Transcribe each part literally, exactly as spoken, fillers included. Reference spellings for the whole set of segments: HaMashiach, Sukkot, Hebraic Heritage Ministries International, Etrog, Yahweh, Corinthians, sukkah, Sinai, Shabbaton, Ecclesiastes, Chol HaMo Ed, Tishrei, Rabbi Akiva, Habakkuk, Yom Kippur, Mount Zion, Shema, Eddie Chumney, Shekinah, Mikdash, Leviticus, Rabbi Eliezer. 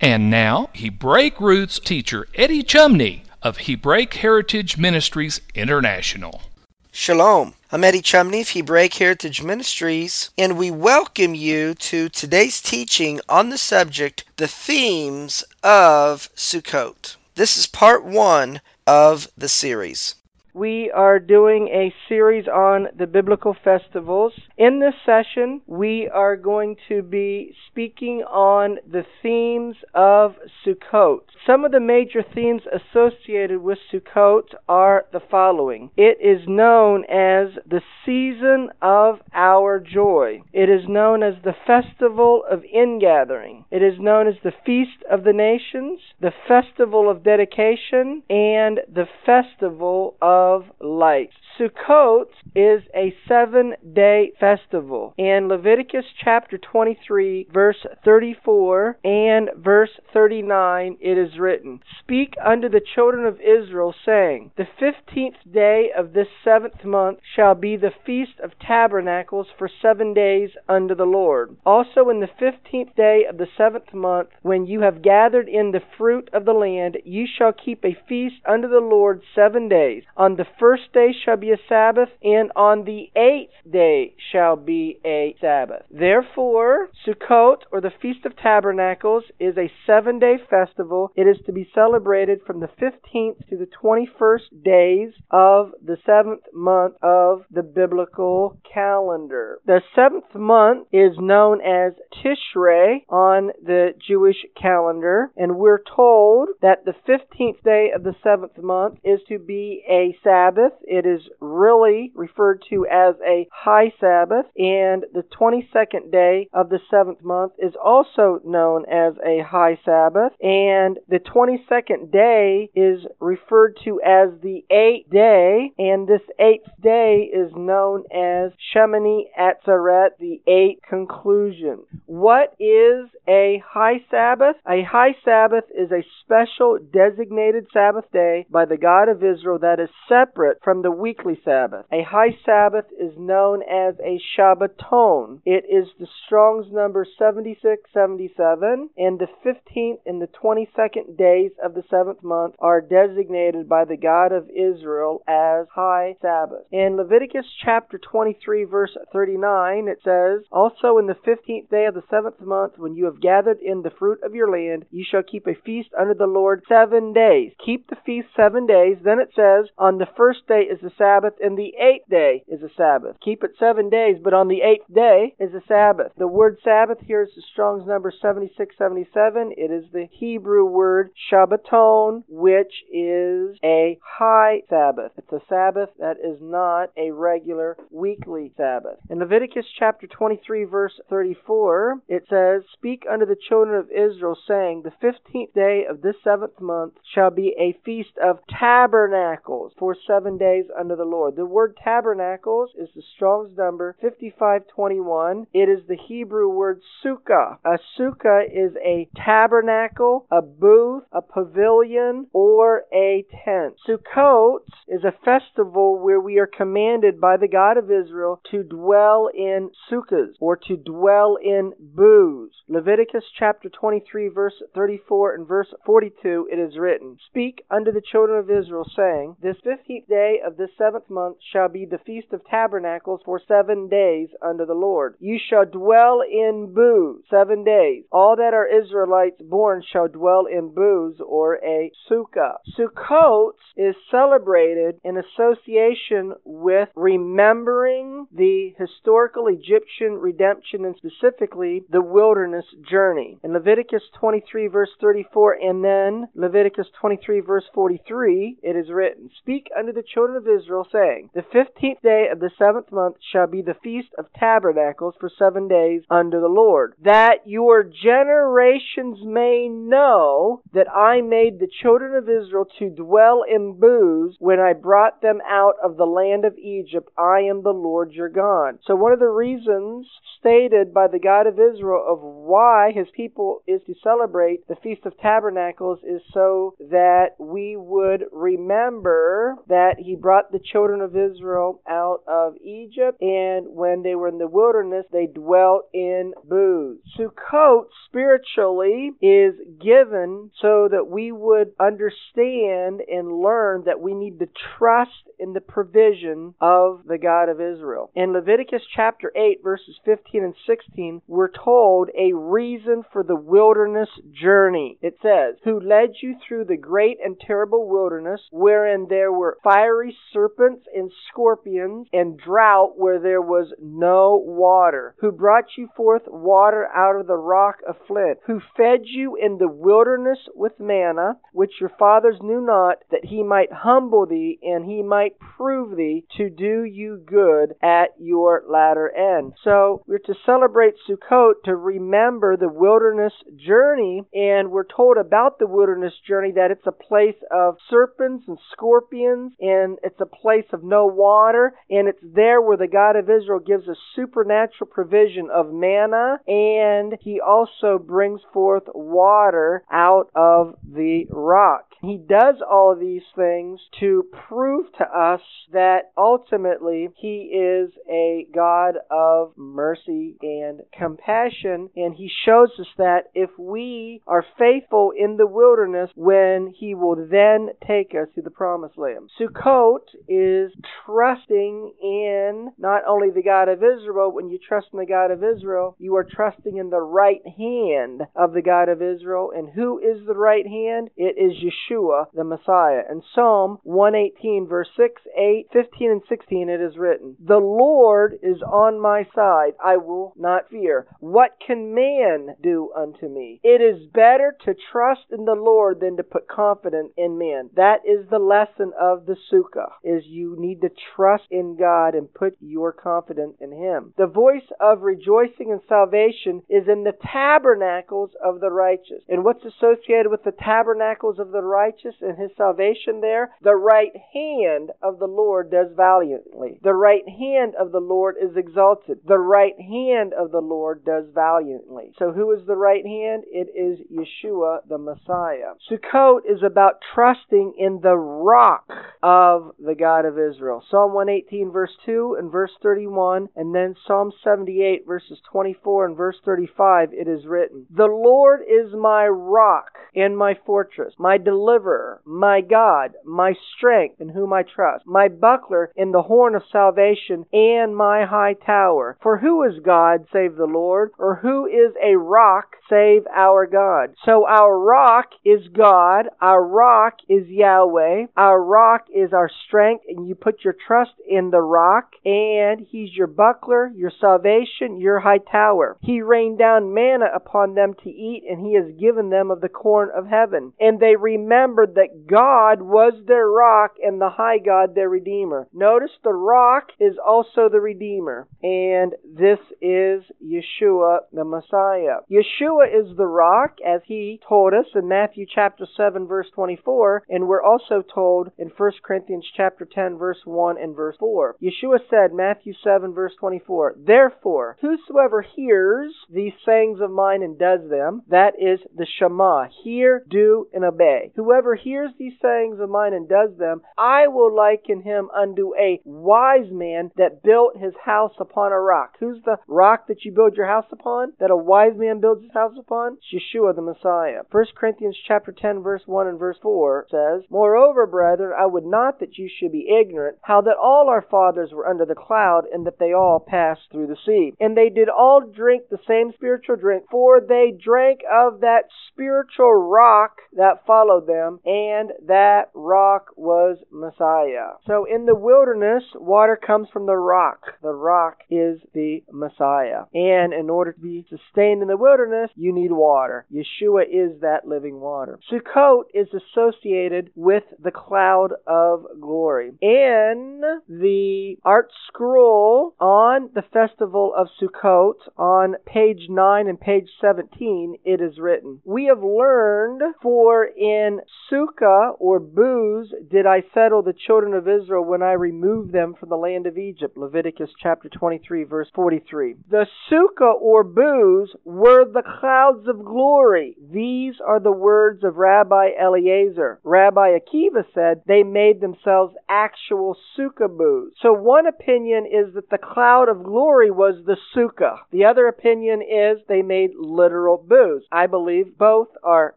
And now, Hebraic roots teacher Eddie Chumney of Hebraic Heritage Ministries International. Shalom. I'm Eddie Chumney of Hebraic Heritage Ministries, and we welcome you to today's teaching on the subject, the themes of Sukkot. This is part one of the series. We are doing a series on the biblical festivals. In this session, we are going to be speaking on the themes of Sukkot. Some of the major themes associated with Sukkot are the following. It is known as the season of our joy. It is known as the festival of ingathering. It is known as the feast of the nations, the festival of dedication, and the festival of of light. Sukkot is a seven-day festival. In Leviticus chapter twenty-three, verse thirty-four and verse thirty-nine, it is written, "Speak unto the children of Israel, saying, The fifteenth day of this seventh month shall be the feast of tabernacles for seven days unto the Lord. Also in the fifteenth day of the seventh month, when you have gathered in the fruit of the land, you shall keep a feast unto the Lord seven days. On the first day shall be a Sabbath, and on the eighth day shall be a Sabbath." Therefore, Sukkot, or the Feast of Tabernacles, is a seven-day festival. It is to be celebrated from the fifteenth to the twenty-first days of the seventh month of the biblical calendar. The seventh month is known as Tishrei on the Jewish calendar, and we're told that the fifteenth day of the seventh month is to be a Sabbath. It is really referred to as a high Sabbath, and the twenty-second day of the seventh month is also known as a high Sabbath, and the twenty-second day is referred to as the eighth day, and this eighth day is known as Shemini Atzeret, the eighth conclusion. What is a high Sabbath? A high Sabbath is a special designated Sabbath day by the God of Israel that is separate from the weekly Sabbath. A high Sabbath is known as a Shabbaton. It is the Strong's number seventy-six seventy-seven, and the fifteenth and the twenty-second days of the seventh month are designated by the God of Israel as high Sabbath. In Leviticus chapter twenty-three, verse thirty-nine, it says, "Also in the fifteenth day of the seventh month, when you have gathered in the fruit of your land, you shall keep a feast unto the Lord seven days. Keep the feast seven days." Then it says, "On the first day is the Sabbath, and the eighth day is a Sabbath." Keep it seven days, but on the eighth day is a Sabbath. The word Sabbath here is the Strong's number seventy-six seventy-seven. It is the Hebrew word Shabbaton, which is a high Sabbath. It's a Sabbath that is not a regular weekly Sabbath. In Leviticus chapter twenty-three, verse thirty-four, it says, "Speak unto the children of Israel, saying, The fifteenth day of this seventh month shall be a feast of tabernacles for seven days unto the Lord." The word tabernacles is the Strong's number fifty-five twenty-one. It is the Hebrew word sukkah. A sukkah is a tabernacle, a booth, a pavilion, or a tent. Sukkot is a festival where we are commanded by the God of Israel to dwell in sukkahs, or to dwell in booths. Leviticus chapter twenty-three, verse thirty-four and verse forty-two, it is written, "Speak unto the children of Israel, saying, This fifteenth day of the seventh month shall be the Feast of Tabernacles for seven days unto the Lord. You shall dwell in booths seven days. All that are Israelites born shall dwell in booths, or a sukkah. Sukkot is celebrated in association with remembering the historical Egyptian redemption, and specifically the wilderness journey. In Leviticus twenty-three verse thirty-four and then Leviticus twenty-three verse forty-three, it is written, "Speak unto the children of Israel, saying, The fifteenth day of the seventh month shall be the Feast of Tabernacles for seven days unto the Lord, that your generations may know that I made the children of Israel to dwell in booths when I brought them out of the land of Egypt. I am the Lord your God." So one of the reasons stated by the God of Israel of why his people is to celebrate the Feast of Tabernacles is so that we would remember that he brought the children of Israel out of Egypt, and when they were in the wilderness, they dwelt in booths. Sukkot spiritually is given so that we would understand and learn that we need to trust in the provision of the God of Israel. In Leviticus chapter eight, verses fifteen and sixteen, we're told a reason for the wilderness journey. It says, "Who led you through the great and terrible wilderness, wherein there were fiery serpents and scorpions, and drought where there was no water, who brought you forth water out of the rock of flint, who fed you in the wilderness with manna, which your fathers knew not, that he might humble thee, and he might prove thee, to do you good at your latter end." So we're to celebrate Sukkot to remember the wilderness journey, and we're told about the wilderness journey that it's a place of serpents and scorpions, and it's a place of no water, and it's there where the God of Israel gives a supernatural provision of manna, and he also brings forth water out of the rock. He does all of these things to prove to us that ultimately he is a God of mercy and compassion, and he shows us that if we are faithful in the wilderness, when he will then take us to the promised land. Sukkot is trusting in not only the God of Israel. When you trust in the God of Israel, you are trusting in the right hand of the God of Israel. And who is the right hand? It is Yeshua, the Messiah. In Psalm one eighteen, verse six, eight, fifteen, and sixteen, it is written, "The Lord is on my side. I will not fear. What can man do unto me?" It is better to trust in the Lord than to put confidence in man. That is the lesson of the Sukkah, is you need to trust in God and put your confidence in him. The voice of rejoicing and salvation is in the tabernacles of the righteous. And what's associated with the tabernacles of the righteous and his salvation there? The right hand of the Lord does valiantly. The right hand of the Lord is exalted. The right hand of the Lord does valiantly. So who is the right hand? It is Yeshua the Messiah. Sukkot is about trusting in the rock of the God of Israel. Psalm one eighteen verse two and verse thirty-one, and then Psalm seventy-eight verses twenty-four and verse thirty-five, it is written, "The Lord is my rock and my fortress, my deliverer, my God, my strength in whom I trust, my buckler and the horn of salvation, and my high tower. For who is God save the Lord? Or who is a rock save our God?" So our rock is God, our rock is Yahweh, our rock is our strength, and you put your trust in the rock, and he's your buckler, your salvation, your high tower. "He rained down manna upon them to eat, and he has given them of the corn of heaven. And they remembered that God was their rock, and the high God their Redeemer." Notice the rock is also the Redeemer, and this is Yeshua the Messiah. Yeshua is the rock, as he told us in Matthew chapter seven, verse twenty-four, and we're also told in First Corinthians chapter ten, verse one and verse four. Yeshua said, Matthew seven, verse twenty-four, "Therefore, whosoever hears these sayings of mine and does them," that is the Shema, hear, do, and obey. "Whoever hears these sayings of mine and does them, I will liken him unto a wise man that built his house upon a rock." Who's the rock that you build your house upon, that a wise man builds his house upon? It's Yeshua the Messiah. First Corinthians chapter ten, verse one and verse four says, "Moreover, brethren, I would not that you should be ignorant, how that all our fathers were under the cloud, and that they all passed through the sea. And they did all drink the same spiritual drink, for they drank of that spiritual rock that followed them, and that rock was Messiah. So in the wilderness, water comes from the rock. The rock is the Messiah. And in order to be sustained in the wilderness, you need water. Yeshua is that living water. Sukkot is associated with the cloud of glory. In the art scroll on the festival of Sukkot, on page nine and page seventeen, it is written, "We have learned, for in sukkah or booths did I settle the children of Israel when I removed them from the land of Egypt." Leviticus chapter twenty-three, verse forty-three. The sukkah or booths were the clouds of glory. These are the words of Rabbi Eliezer. Rabbi Akiva said they made themselves actual sukkah booths. So one opinion is that the cloud of glory was the sukkah. The other opinion is they made literal booths. I believe both are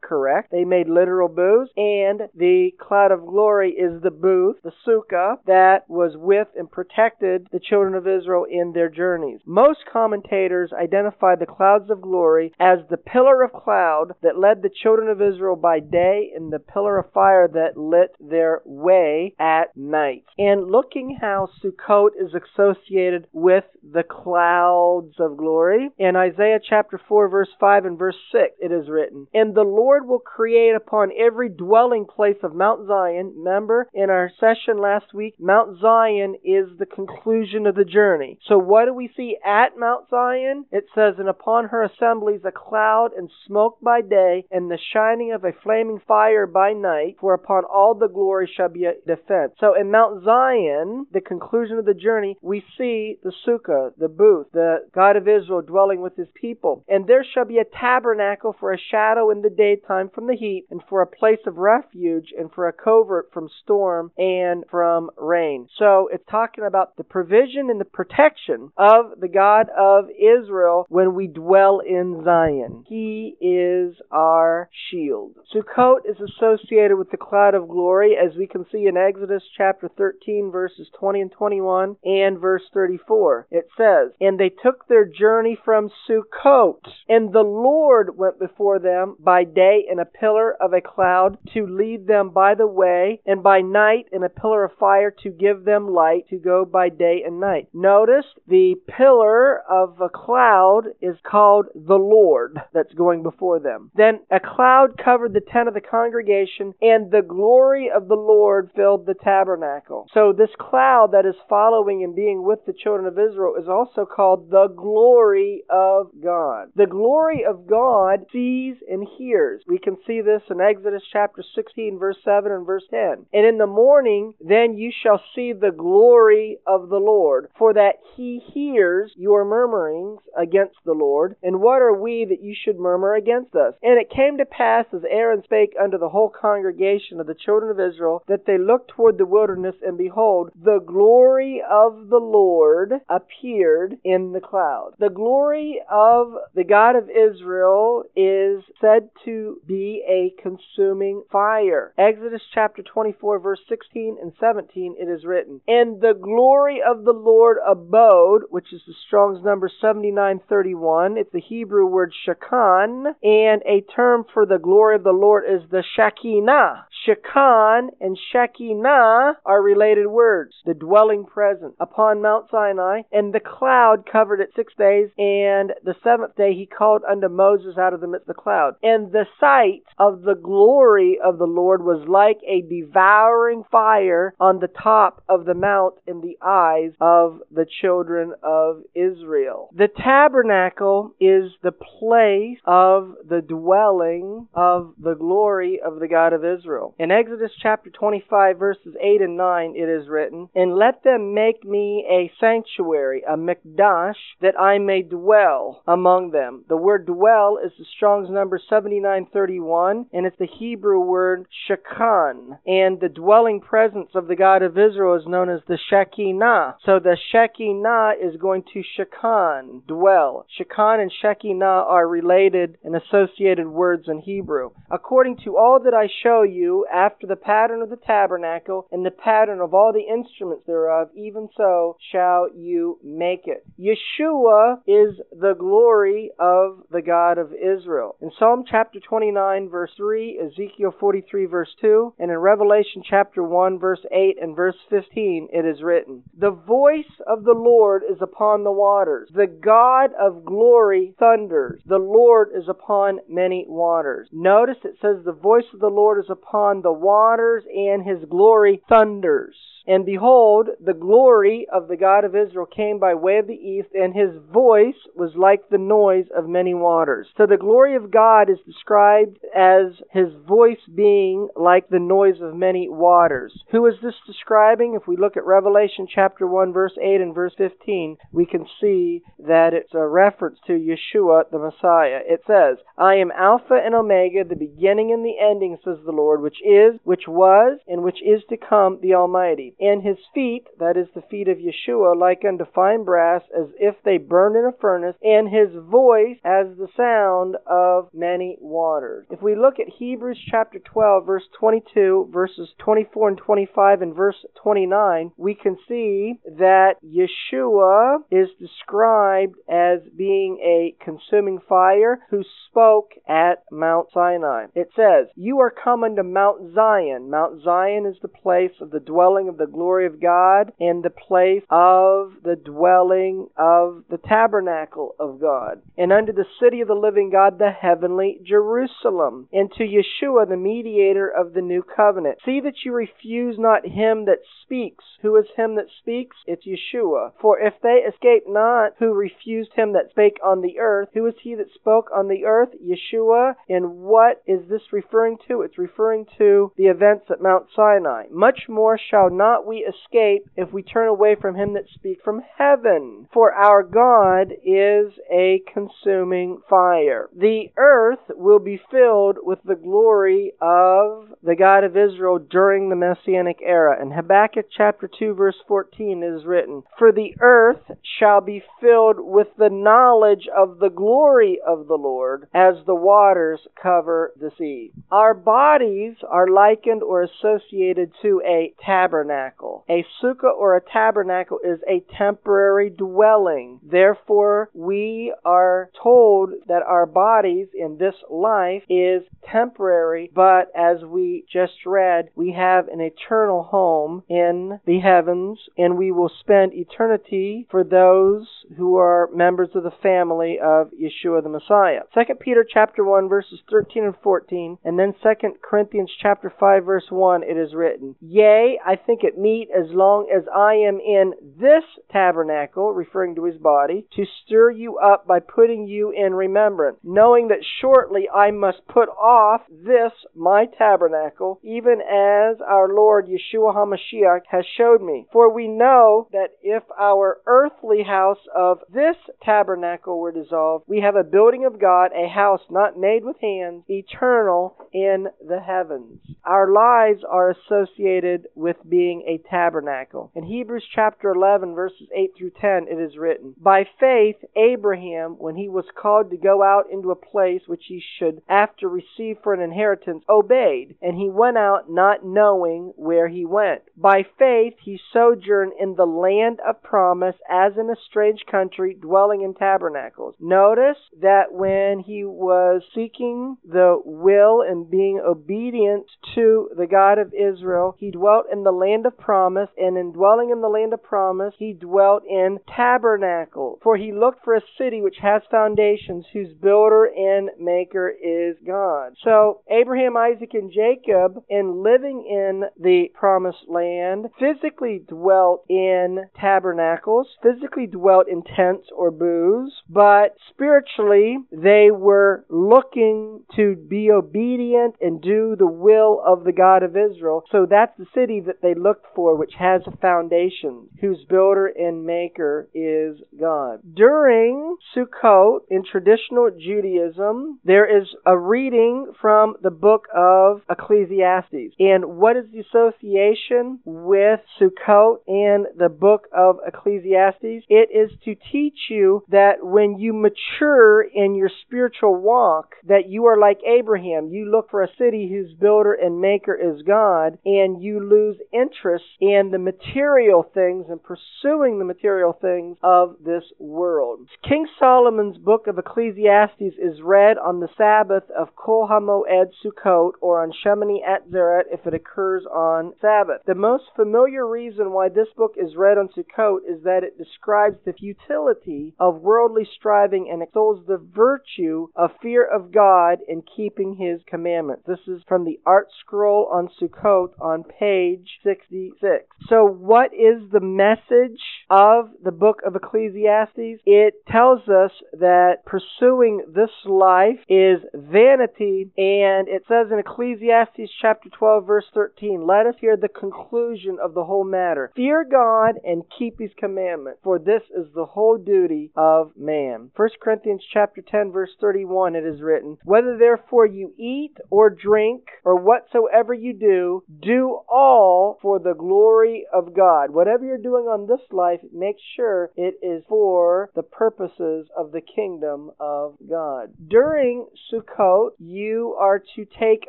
correct. They made literal booths, and the cloud of glory is the booth, the sukkah, that was with and protected the children of Israel in their journeys. Most commentators identify the clouds of glory as the pillar of cloud that led the children of Israel by day and the pillar of fire that lit their way at night. And looking how Sukkot is associated with the clouds of glory, in Isaiah chapter four, verse five and verse six, it is written, "And the Lord will create upon every dwelling place of Mount Zion." Remember, in our session last week, Mount Zion is the conclusion of the journey. So what do we see at Mount Zion? It says, "And upon her assemblies a cloud and smoke by day, and the shining of a flaming fire by night, for upon all the glory shall be a defense." So in Mount Zion, the conclusion of the journey, we see the sukkah, the booth, the God of Israel dwelling with his people. "And there shall be a tabernacle for a shadow in the daytime from the heat, and for a place of refuge, and for a covert from storm and from rain." So it's talking about the provision and the protection of the God of Israel when we dwell in Zion. He is our shield. Sukkot is associated with the cloud of glory, as we can see in Exodus chapter thirteen, verses twenty and twenty-one, and verse thirty-four. It says, "And they took their journey from Sukkot, and the Lord went before them by day in a pillar of a cloud to lead them by the way, and by night in a pillar of fire to give them light to go by day and night." Notice the pillar of a cloud is called the Lord that's going before them. "Then a cloud covered the tent of the congregation, and the glory of the Lord filled the tabernacle." So this cloud that is following and being with the children of Israel is also called the glory of God. The glory of God sees and hears. We can see this in Exodus chapter sixteen, verse seven and verse ten. "And in the morning, then you shall see the glory of the Lord, for that he hears your murmurings against the Lord. And what are we that you should murmur against us? And it came to pass, as Aaron spake unto the whole congregation of the children of Israel, that they looked toward the wilderness, and behold, the glory of the Lord appeared in the cloud." The glory of the God of Israel is said to be a consuming fire. Exodus chapter twenty-four, verse sixteen and seventeen, it is written, "And the glory of the Lord abode," which is the Strong's number seventy-nine thirty-one. It's the Hebrew word Shekan, and a term for the glory of the Lord is the Shekinah. Shekan and Shekinah are related words, the dwelling presence upon Mount Sinai, and the cloud covered it six days, and the seventh day he called unto Moses out of the midst of the cloud. And the sight of the glory of the Lord was like a devouring fire on the top of the mount in the eyes of the children of Israel. The tabernacle is the place of the dwelling of the glory of the God of Israel. In Exodus chapter twenty-five, verses eight and nine, it is written, "And let them make me a sanctuary, a mikdash, that I may dwell among them." The word dwell is the Strong's number seventy-nine thirty-one, and it's the Hebrew word Shekan. And the dwelling presence of the God of Israel is known as the Shekinah. So the Shekinah is going to Shekan, dwell. Shekan and Shekinah are related and associated words in Hebrew. According to all that I show you, after the pattern of the tabernacle, tabernacle and the pattern of all the instruments thereof, even so shall you make it. Yeshua is the glory of the God of Israel. In Psalm chapter twenty-nine, verse three, Ezekiel forty-three, verse two, and in Revelation chapter one, verse eight and verse fifteen, it is written, "The voice of the Lord is upon the waters. The God of glory thunders. The Lord is upon many waters." Notice it says, "The voice of the Lord is upon the waters, and his glory thunders. And behold, the glory of the God of Israel came by way of the east, and his voice was like the noise of many waters." So the glory of God is described as his voice being like the noise of many waters. Who is this describing? If we look at Revelation chapter one, verse eight and verse fifteen, we can see that it's a reference to Yeshua the Messiah. It says, "I am Alpha and Omega, the beginning and the ending, says the Lord, which is, which was, and which is to come, the Almighty. And his feet," that is the feet of Yeshua, "like unto fine brass, as if they burned in a furnace, and his voice as the sound of many waters." If we look at Hebrews chapter twelve, verse twenty-two, verses twenty-four and twenty-five, and verse twenty-nine, we can see that Yeshua is described as being a consuming fire who spoke at Mount Sinai. It says, "You are come unto Mount Zion." Mount Zion is the place of the dwelling of the glory of God and the place of the dwelling of the tabernacle of God, and unto the city of the living God, the heavenly Jerusalem, and to Yeshua, the mediator of the new covenant. "See that you refuse not him that speaks." Who is him that speaks? It's Yeshua. "For if they escape not who refused him that spake on the earth," who is he that spoke on the earth? Yeshua. And what is this referring to? It's referring to the events at Mount Sinai. "Much more shall not we escape if we turn away from him that speaks from heaven. For our God is a consuming fire." The earth will be filled with the glory of the God of Israel during the Messianic era. In Habakkuk chapter two, verse fourteen, it is written, "For the earth shall be filled with the knowledge of the glory of the Lord, as the waters cover the sea." Our bodies are likened or associated to a tabernacle. A sukkah or a tabernacle is a temporary dwelling. Therefore, we are told that our bodies in this life is temporary, but as we just read, we have an eternal home in the heavens, and we will spend eternity for those who are members of the family of Yeshua the Messiah. Second Peter chapter one, verses thirteen and fourteen, and then Second Corinthians chapter five, verse one, it is written, "Yea, I think it meet, as long as I am in this tabernacle," referring to his body, "to stir you up by putting you in remembrance, knowing that shortly I must put off this my tabernacle, even as our Lord Yeshua HaMashiach has showed me. For we know that if our earthly house of this tabernacle were dissolved, we have a building of God, a house not made with hands, eternal in the heavens." Our lives are associated with being being a tabernacle. In Hebrews chapter eleven, verses eight through ten, it is written, "By faith Abraham, when he was called to go out into a place which he should after receive for an inheritance, obeyed, and he went out not knowing where he went. By faith he sojourned in the land of promise, as in a strange country, dwelling in tabernacles." Notice that when he was seeking the will and being obedient to the God of Israel, he dwelt in the land land of promise, and in dwelling in the land of promise, he dwelt in tabernacles. "For he looked for a city which has foundations, whose builder and maker is God." So Abraham, Isaac, and Jacob, in living in the promised land, physically dwelt in tabernacles, physically dwelt in tents or booths, but spiritually they were looking to be obedient and do the will of the God of Israel. So that's the city that they looked look for, which has a foundation, whose builder and maker is God. During Sukkot, in traditional Judaism, there is a reading from the book of Ecclesiastes. And what is the association with Sukkot and the book of Ecclesiastes? It is to teach you that when you mature in your spiritual walk, that you are like Abraham. You look for a city whose builder and maker is God, and you lose interest in the material things and pursuing the material things of this world. King Solomon's book of Ecclesiastes is read on the Sabbath of Chol HaMo Ed Sukkot, or on Shemini Atzeret if it occurs on Sabbath. The most familiar reason why this book is read on Sukkot is that it describes the futility of worldly striving and extols the virtue of fear of God and keeping His commandments. This is from the Art Scroll on Sukkot on page sixty-six. So what is the message of the book of Ecclesiastes? It tells us that pursuing this life is vanity, and it says in Ecclesiastes chapter twelve, verse thirteen, let us hear the conclusion of the whole matter. Fear God and keep His commandments, for this is the whole duty of man. First Corinthians chapter ten, verse thirty-one, it is written, whether therefore you eat or drink or whatsoever you do, do all for the glory of God. Whatever you're doing on this life, make sure it is for the purposes of the kingdom of God. During Sukkot, you are to take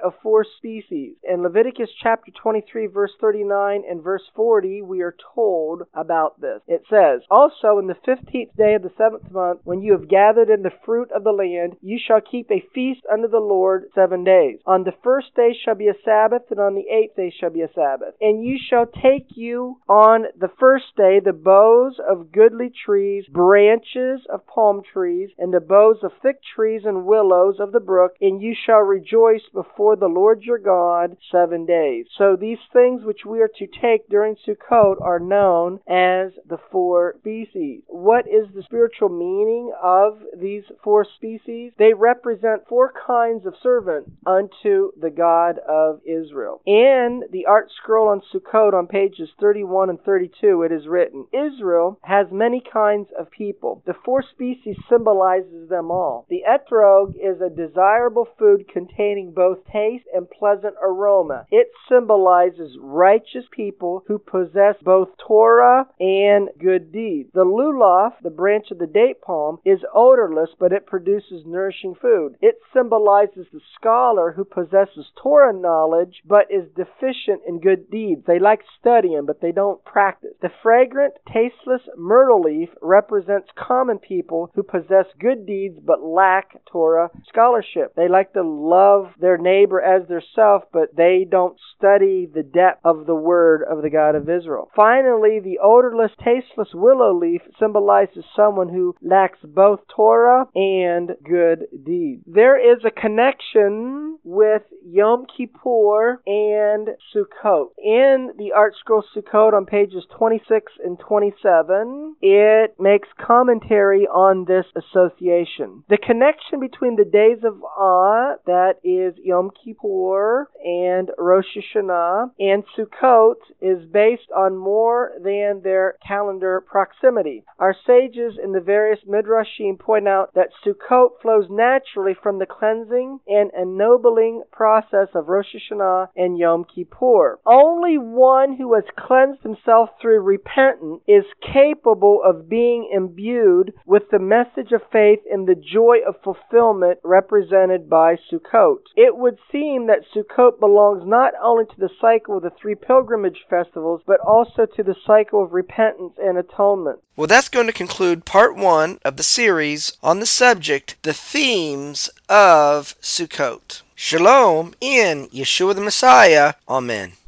of four species. In Leviticus chapter twenty-three, verse thirty-nine and verse forty, we are told about this. It says, also in the fifteenth day of the seventh month, when you have gathered in the fruit of the land, you shall keep a feast unto the Lord seven days. On the first day shall be a Sabbath, and on the eighth day shall be a Sabbath. And you shall take you on the first day the boughs of goodly trees, branches of palm trees, and the boughs of thick trees and willows of the brook, and you shall rejoice before the Lord your God seven days. So these things which we are to take during Sukkot are known as the four species. What is the spiritual meaning of these four species? They represent four kinds of servants unto the God of Israel. In the Art Scroll on Sukkot on pages thirty-one and thirty-two, it is written, Israel has many kinds of people. The four species symbolizes them all. The etrog is a desirable food containing both taste and pleasant aroma. It symbolizes righteous people who possess both Torah and good deeds. The lulav, the branch of the date palm, is odorless, but it produces nourishing food. It symbolizes the scholar who possesses Torah knowledge, but is deficient in good deeds. They like studying, but they don't practice. The fragrant, tasteless myrtle leaf represents common people who possess good deeds but lack Torah scholarship. They like to love their neighbor as theirself, but they don't study the depth of the word of the God of Israel. Finally, the odorless, tasteless willow leaf symbolizes someone who lacks both Torah and good deeds. There is a connection with Yom Kippur and Sukkot. In the Art Scroll Sukkot on pages twenty-six and twenty-seven, it makes commentary on this association. The connection between the days of Ah, that is Yom Kippur and Rosh Hashanah, and Sukkot is based on more than their calendar proximity. Our sages in the various midrashim point out that Sukkot flows naturally from the cleansing and ennobling process of Rosh Hashanah and Yom Kippur. Only one who has cleansed himself through repentance is capable of being imbued with the message of faith and the joy of fulfillment represented by Sukkot. It would seem that Sukkot belongs not only to the cycle of the three pilgrimage festivals, but also to the cycle of repentance and atonement. Well, that's going to conclude part one of the series on the subject, the themes of Sukkot. Shalom in Yeshua the Messiah. Amen.